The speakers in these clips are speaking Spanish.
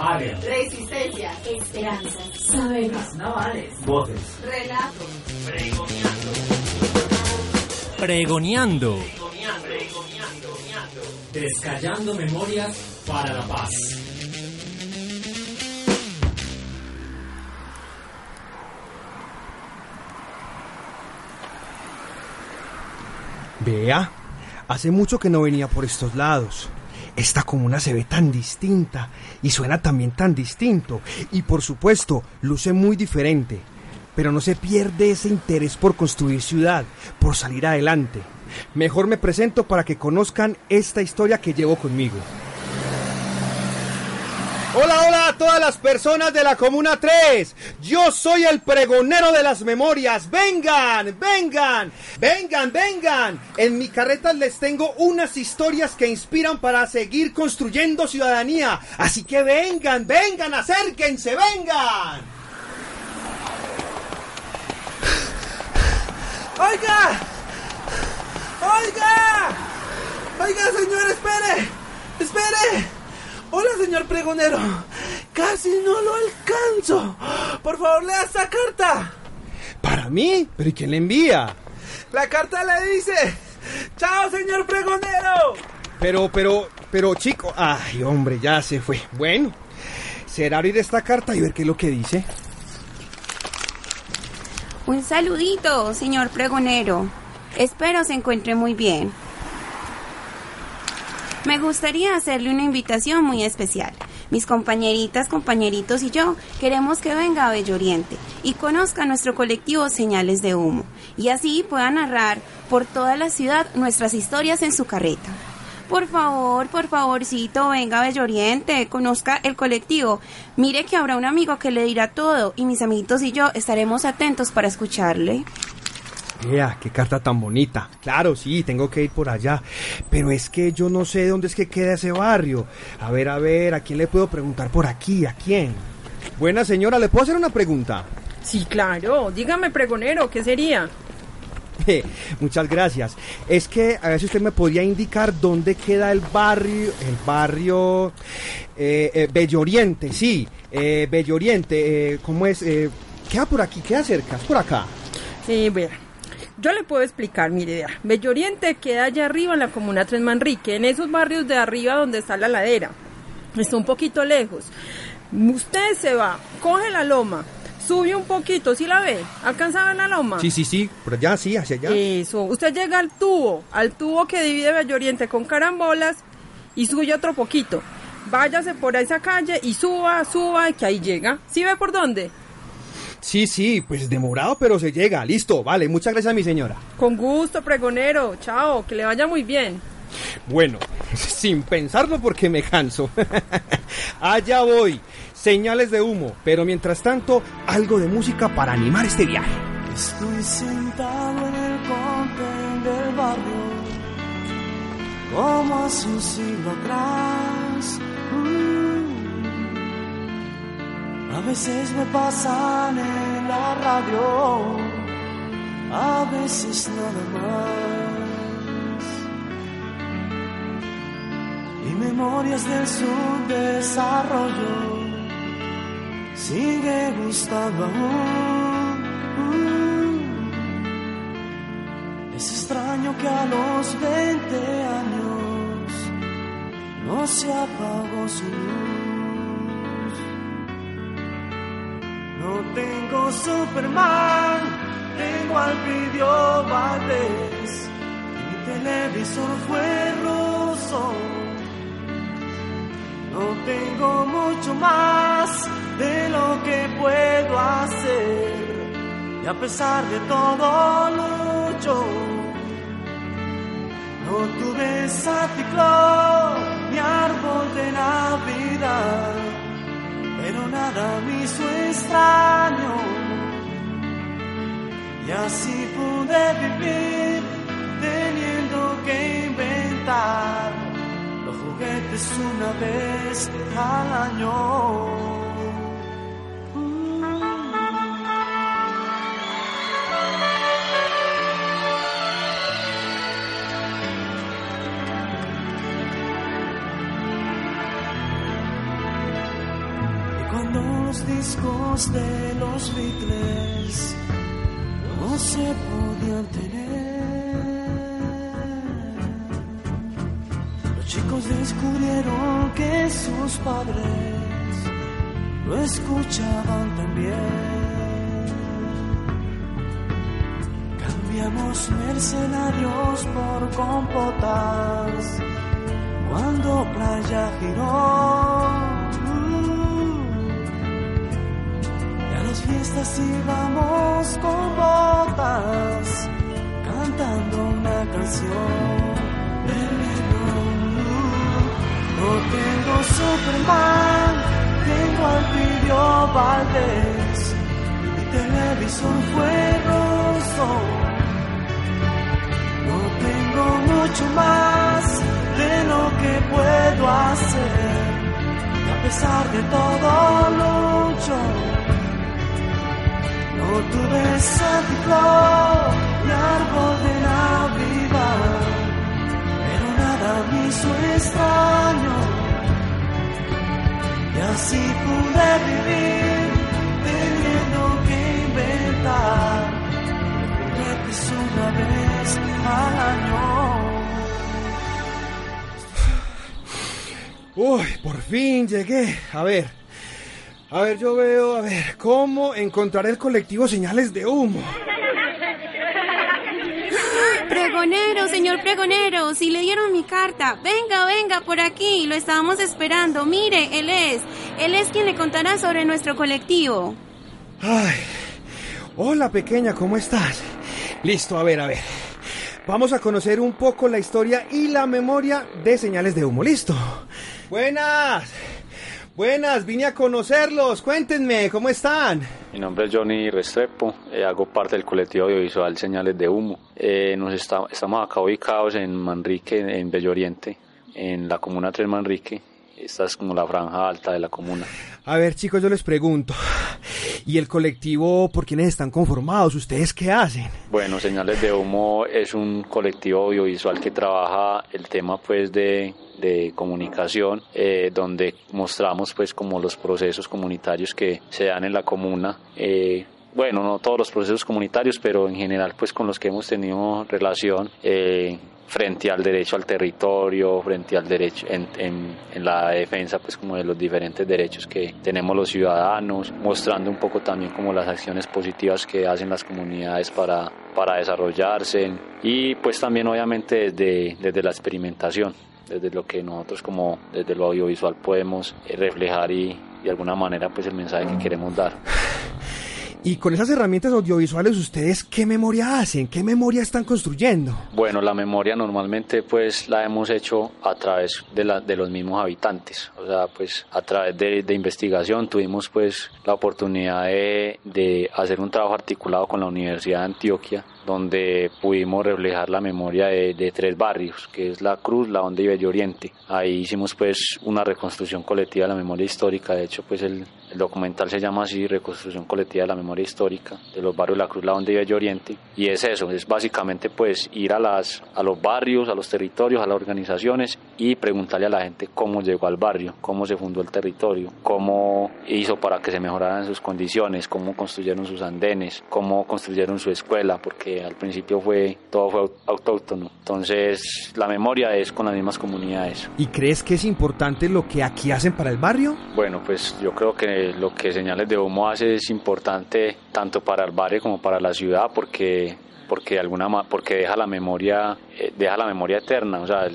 Área. Resistencia. Esperanza. Saberes. Navales. Voces. Relatos. Pregoneando. Pregoneando. Descallando memorias para la paz. Vea, hace mucho que no venía por estos lados. Esta comuna se ve tan distinta y suena también tan distinto y por supuesto luce muy diferente, pero no se pierde ese interés por construir ciudad, por salir adelante. Mejor me presento para que conozcan esta historia que llevo conmigo. Hola, hola a todas las personas de la Comuna 3. Yo soy el pregonero de las memorias. ¡Vengan, vengan, vengan, vengan! En mi carreta les tengo unas historias que inspiran para seguir construyendo ciudadanía. Así que vengan, vengan, acérquense, vengan. ¡Oiga! ¡Oiga! ¡Oiga, señor, espere! ¡Espere! Hola, señor pregonero. Casi no lo alcanzo. Por favor, lea esta carta. ¿Para mí? ¿Pero y quién le envía? La carta le dice: ¡Chao, señor pregonero! Pero, chico. Ay, hombre, ya se fue. Bueno, será abrir esta carta y ver qué es lo que dice. Un saludito, señor pregonero. Espero se encuentre muy bien. Me gustaría hacerle una invitación muy especial. Mis compañeritas, compañeritos y yo queremos que venga a Bello Oriente y conozca nuestro colectivo Señales de Humo y así pueda narrar por toda la ciudad nuestras historias en su carreta. Por favorcito, venga a Bello Oriente, conozca el colectivo. Mire que habrá un amigo que le dirá todo y mis amiguitos y yo estaremos atentos para escucharle. ¡Ea, qué carta tan bonita! Claro, sí, tengo que ir por allá, pero es que yo no sé dónde es que queda ese barrio. A ver, ¿a quién le puedo preguntar por aquí? ¿A quién? Buena señora, ¿le puedo hacer una pregunta? Sí, claro. Dígame, pregonero, ¿qué sería? Muchas gracias. Es que a ver si usted me podría indicar dónde queda el barrio... Bello Oriente, sí. Bello Oriente, ¿cómo es? Queda por aquí, queda cerca, es por acá. Bueno. Yo le puedo explicar mi idea. Bello Oriente queda allá arriba en la comuna 3 Manrique, en esos barrios de arriba donde está la ladera. Está un poquito lejos. Usted se va, coge la loma, sube un poquito, ¿sí la ve? ¿Alcanza a ver la loma? Sí, por allá, sí, hacia allá. Eso, usted llega al tubo que divide Bello Oriente con Carambolas y sube otro poquito. Váyase por esa calle y suba, que ahí llega. ¿Sí ve por dónde? Sí, pues demorado, pero se llega. Listo, vale, muchas gracias, mi señora. Con gusto, pregonero. Chao, que le vaya muy bien. Bueno, sin pensarlo porque me canso. Allá voy, Señales de Humo. Pero mientras tanto, algo de música para animar este viaje. Estoy sentado en el contén del barrio, como hace un siglo atrás. A veces me pasan en la radio, a veces nada más. Y Memorias del Subdesarrollo sigue gustando aún. Es extraño que a los 20 años no se apagó su luz. No tengo Superman, tengo al Pidio Valdés, y mi televisor fue roso. No tengo mucho más de lo que puedo hacer, y y a pesar de todo lucho. No tuve ciclo ni árbol de Navidad, pero nada me hizo extraño y así pude vivir teniendo que inventar los juguetes una vez al año. Los discos de los Beatles no se podían tener. Los chicos descubrieron que sus padres lo escuchaban también. Cambiamos mercenarios por compotas cuando Playa giró. Fiestas íbamos con botas cantando una canción de Melón. No tengo Superman, tengo al Pidio Valdés. Mi televisor fue roso. No tengo mucho más de lo que puedo hacer y a pesar de todo lucho. No tuve Santa Claus ni árbol de Navidad, pero nada me hizo extraño y así pude vivir teniendo que inventar juguetes una vez al año. Uy, por fin llegué. A ver, yo veo, ¿cómo encontraré el colectivo Señales de Humo? Pregonero, señor pregonero, si le dieron mi carta, venga, por aquí, lo estábamos esperando, mire, él es quien le contará sobre nuestro colectivo. Ay, hola pequeña, ¿cómo estás? Listo, a ver, vamos a conocer un poco la historia y la memoria de Señales de Humo, ¿listo? Buenas, vine a conocerlos, cuéntenme, ¿cómo están? Mi nombre es Johnny Restrepo, hago parte del colectivo audiovisual Señales de Humo. Estamos acá ubicados en Manrique, en Bello Oriente, en la comuna 3 Manrique. Esta es como la franja alta de la comuna. A ver chicos, yo les pregunto, ¿y el colectivo por quiénes están conformados? ¿Ustedes qué hacen? Bueno, Señales de Humo es un colectivo audiovisual que trabaja el tema pues de comunicación, donde mostramos pues como los procesos comunitarios que se dan en la comuna. Bueno, no todos los procesos comunitarios, pero en general pues con los que hemos tenido relación frente al derecho al territorio, frente al derecho en la defensa pues como de los diferentes derechos que tenemos los ciudadanos, mostrando un poco también como las acciones positivas que hacen las comunidades para desarrollarse y pues también obviamente desde la experimentación, desde lo que nosotros como desde lo audiovisual podemos reflejar y de alguna manera pues el mensaje que queremos dar. Y con esas herramientas audiovisuales, ¿ustedes qué memoria hacen? ¿Qué memoria están construyendo? Bueno, la memoria normalmente pues la hemos hecho a través de los mismos habitantes, o sea, pues a través de investigación. Tuvimos pues la oportunidad de hacer un trabajo articulado con la Universidad de Antioquia, donde pudimos reflejar la memoria de 3 barrios, que es La Cruz, La Honda y Bello Oriente. Ahí hicimos pues una reconstrucción colectiva de la memoria histórica. De hecho pues el documental se llama así, Reconstrucción Colectiva de la Memoria Histórica de los barrios La Cruz, La Honda y Bello Oriente, y es eso, es básicamente pues ir a los barrios, a los territorios, a las organizaciones y preguntarle a la gente cómo llegó al barrio, cómo se fundó el territorio, cómo hizo para que se mejoraran sus condiciones, cómo construyeron sus andenes, cómo construyeron su escuela, porque al principio todo fue autóctono. Entonces la memoria es con las mismas comunidades. ¿Y crees que es importante lo que aquí hacen para el barrio? Bueno, pues yo creo que lo que Señales de Humo hace es importante tanto para el barrio como para la ciudad, porque deja la memoria eterna. O sea,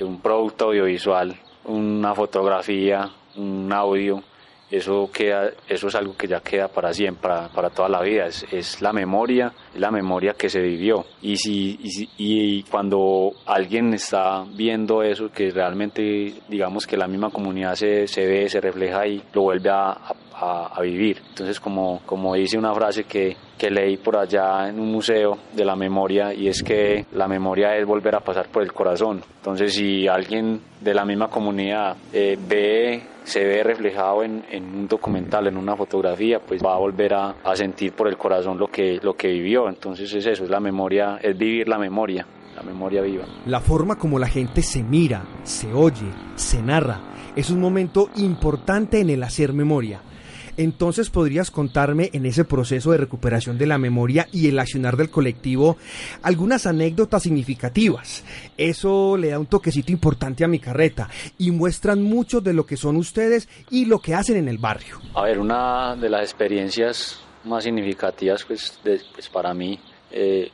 un producto audiovisual, una fotografía, un audio eso es algo que ya queda para siempre, para toda la vida, es la memoria que se vivió. Y cuando alguien está viendo eso, que realmente digamos que la misma comunidad se ve, se refleja y lo vuelve a vivir. Entonces, como dice una frase que leí por allá en un museo de la memoria, y es que la memoria es volver a pasar por el corazón. Entonces, si alguien de la misma comunidad se ve reflejado en un documental, en una fotografía, pues va a volver a sentir por el corazón lo que vivió. Entonces es eso, es la memoria, es vivir la memoria viva. La forma como la gente se mira, se oye, se narra, es un momento importante en el hacer memoria. Entonces, ¿podrías contarme en ese proceso de recuperación de la memoria y el accionar del colectivo algunas anécdotas significativas? Eso le da un toquecito importante a mi carreta y muestran mucho de lo que son ustedes y lo que hacen en el barrio. A ver, una de las experiencias más significativas pues para mí,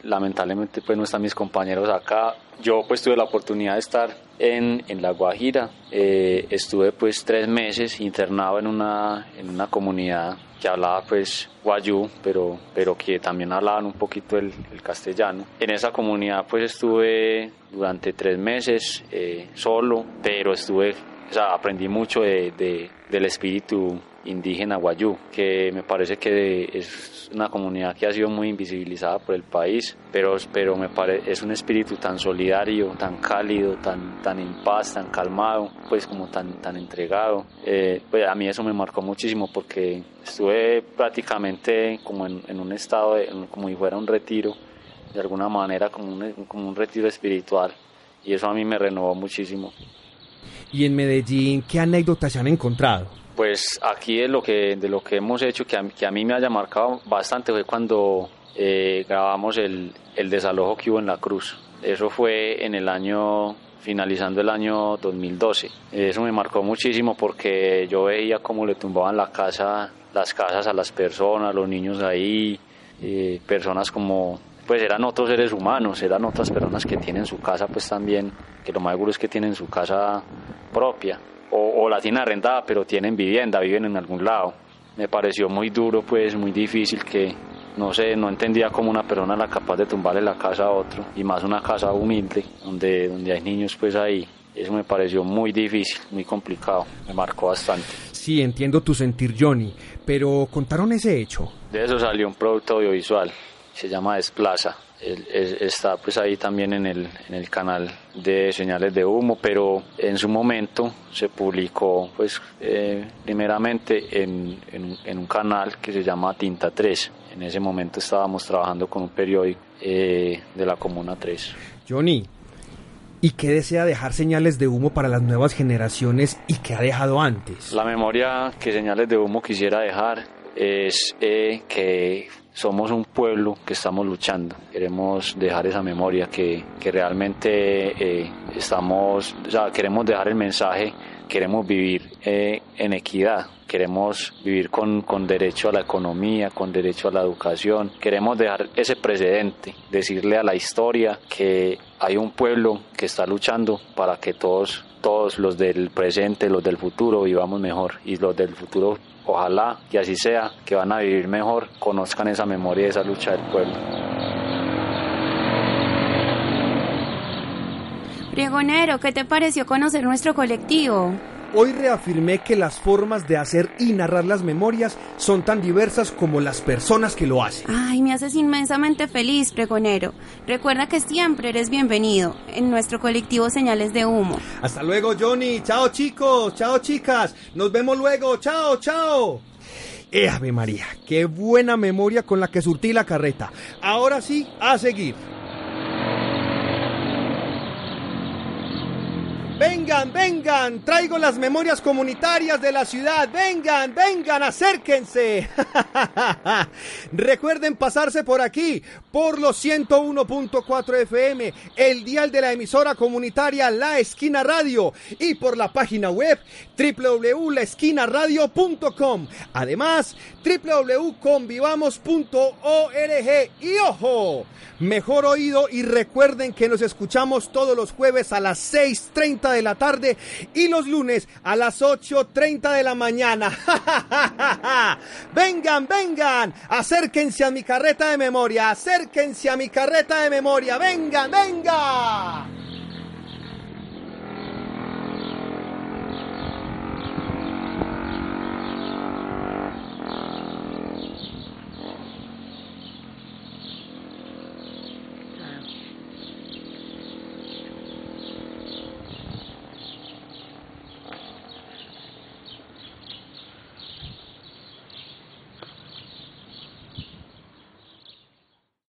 lamentablemente pues no están mis compañeros acá. Yo pues tuve la oportunidad de estar en La Guajira, estuve pues 3 meses internado en una comunidad que hablaba pues Wayuu, pero que también hablaban un poquito el castellano. En esa comunidad pues estuve durante 3 meses solo, pero aprendí mucho del espíritu indígena Wayuu, que me parece que es una comunidad que ha sido muy invisibilizada por el país, pero me parece es un espíritu tan solidario, tan cálido, tan en paz, tan calmado, pues como tan entregado. Pues a mí eso me marcó muchísimo porque estuve prácticamente como en un estado como si fuera un retiro, de alguna manera como un retiro espiritual, y eso a mí me renovó muchísimo. Y en Medellín, ¿qué anécdotas se han encontrado? Pues aquí de lo que hemos hecho que a mí me haya marcado bastante fue cuando grabamos el desalojo que hubo en La Cruz. Eso fue finalizando el año 2012. Eso me marcó muchísimo porque yo veía cómo le tumbaban las casas a las personas, los niños ahí, personas como... pues eran otros seres humanos, eran otras personas que tienen su casa pues también, que lo más seguro es que tienen su casa propia. O la tienen arrendada, pero tienen vivienda, viven en algún lado. Me pareció muy duro, pues muy difícil, que no entendía cómo una persona era capaz de tumbarle la casa a otro, y más una casa humilde, donde hay niños pues ahí. Eso me pareció muy difícil, muy complicado, me marcó bastante. Sí, entiendo tu sentir, Johnny, pero contaron ese hecho. De eso salió un producto audiovisual, se llama Desplaza. Está pues ahí también en el canal de Señales de Humo, pero en su momento se publicó pues primeramente en un canal que se llama Tinta 3. En ese momento estábamos trabajando con un periódico de la Comuna 3. Johnny, ¿y qué desea dejar Señales de Humo para las nuevas generaciones y qué ha dejado antes? La memoria que Señales de Humo quisiera dejar es que somos un pueblo que estamos luchando. Queremos dejar esa memoria que realmente queremos dejar el mensaje, queremos vivir en equidad, queremos vivir con derecho a la economía, con derecho a la educación, queremos dejar ese precedente, decirle a la historia que hay un pueblo que está luchando para que todos los del presente, los del futuro, vivamos mejor, y los del futuro, ojalá que así sea, que van a vivir mejor, conozcan esa memoria y esa lucha del pueblo. Pregonero, ¿qué te pareció conocer nuestro colectivo? Hoy reafirmé que las formas de hacer y narrar las memorias son tan diversas como las personas que lo hacen. Ay, me haces inmensamente feliz, pregonero. Recuerda que siempre eres bienvenido en nuestro colectivo Señales de Humo. Hasta luego, Johnny. Chao, chicos. Chao, chicas. Nos vemos luego. Chao, chao. Ave María, qué buena memoria con la que surtí la carreta. Ahora sí, a seguir. Vengan, vengan, traigo las memorias comunitarias de la ciudad, vengan, vengan, acérquense. Recuerden pasarse por aquí, por los 101.4 FM, el dial de la emisora comunitaria La Esquina Radio, y por la página web www.laesquinaradio.com, además www.convivamos.org. y ojo, mejor oído, y recuerden que nos escuchamos todos los jueves a las 6:30 1:30 de la tarde y los lunes a las 8:30 de la mañana. Vengan, acérquense a mi carreta de memoria, vengan.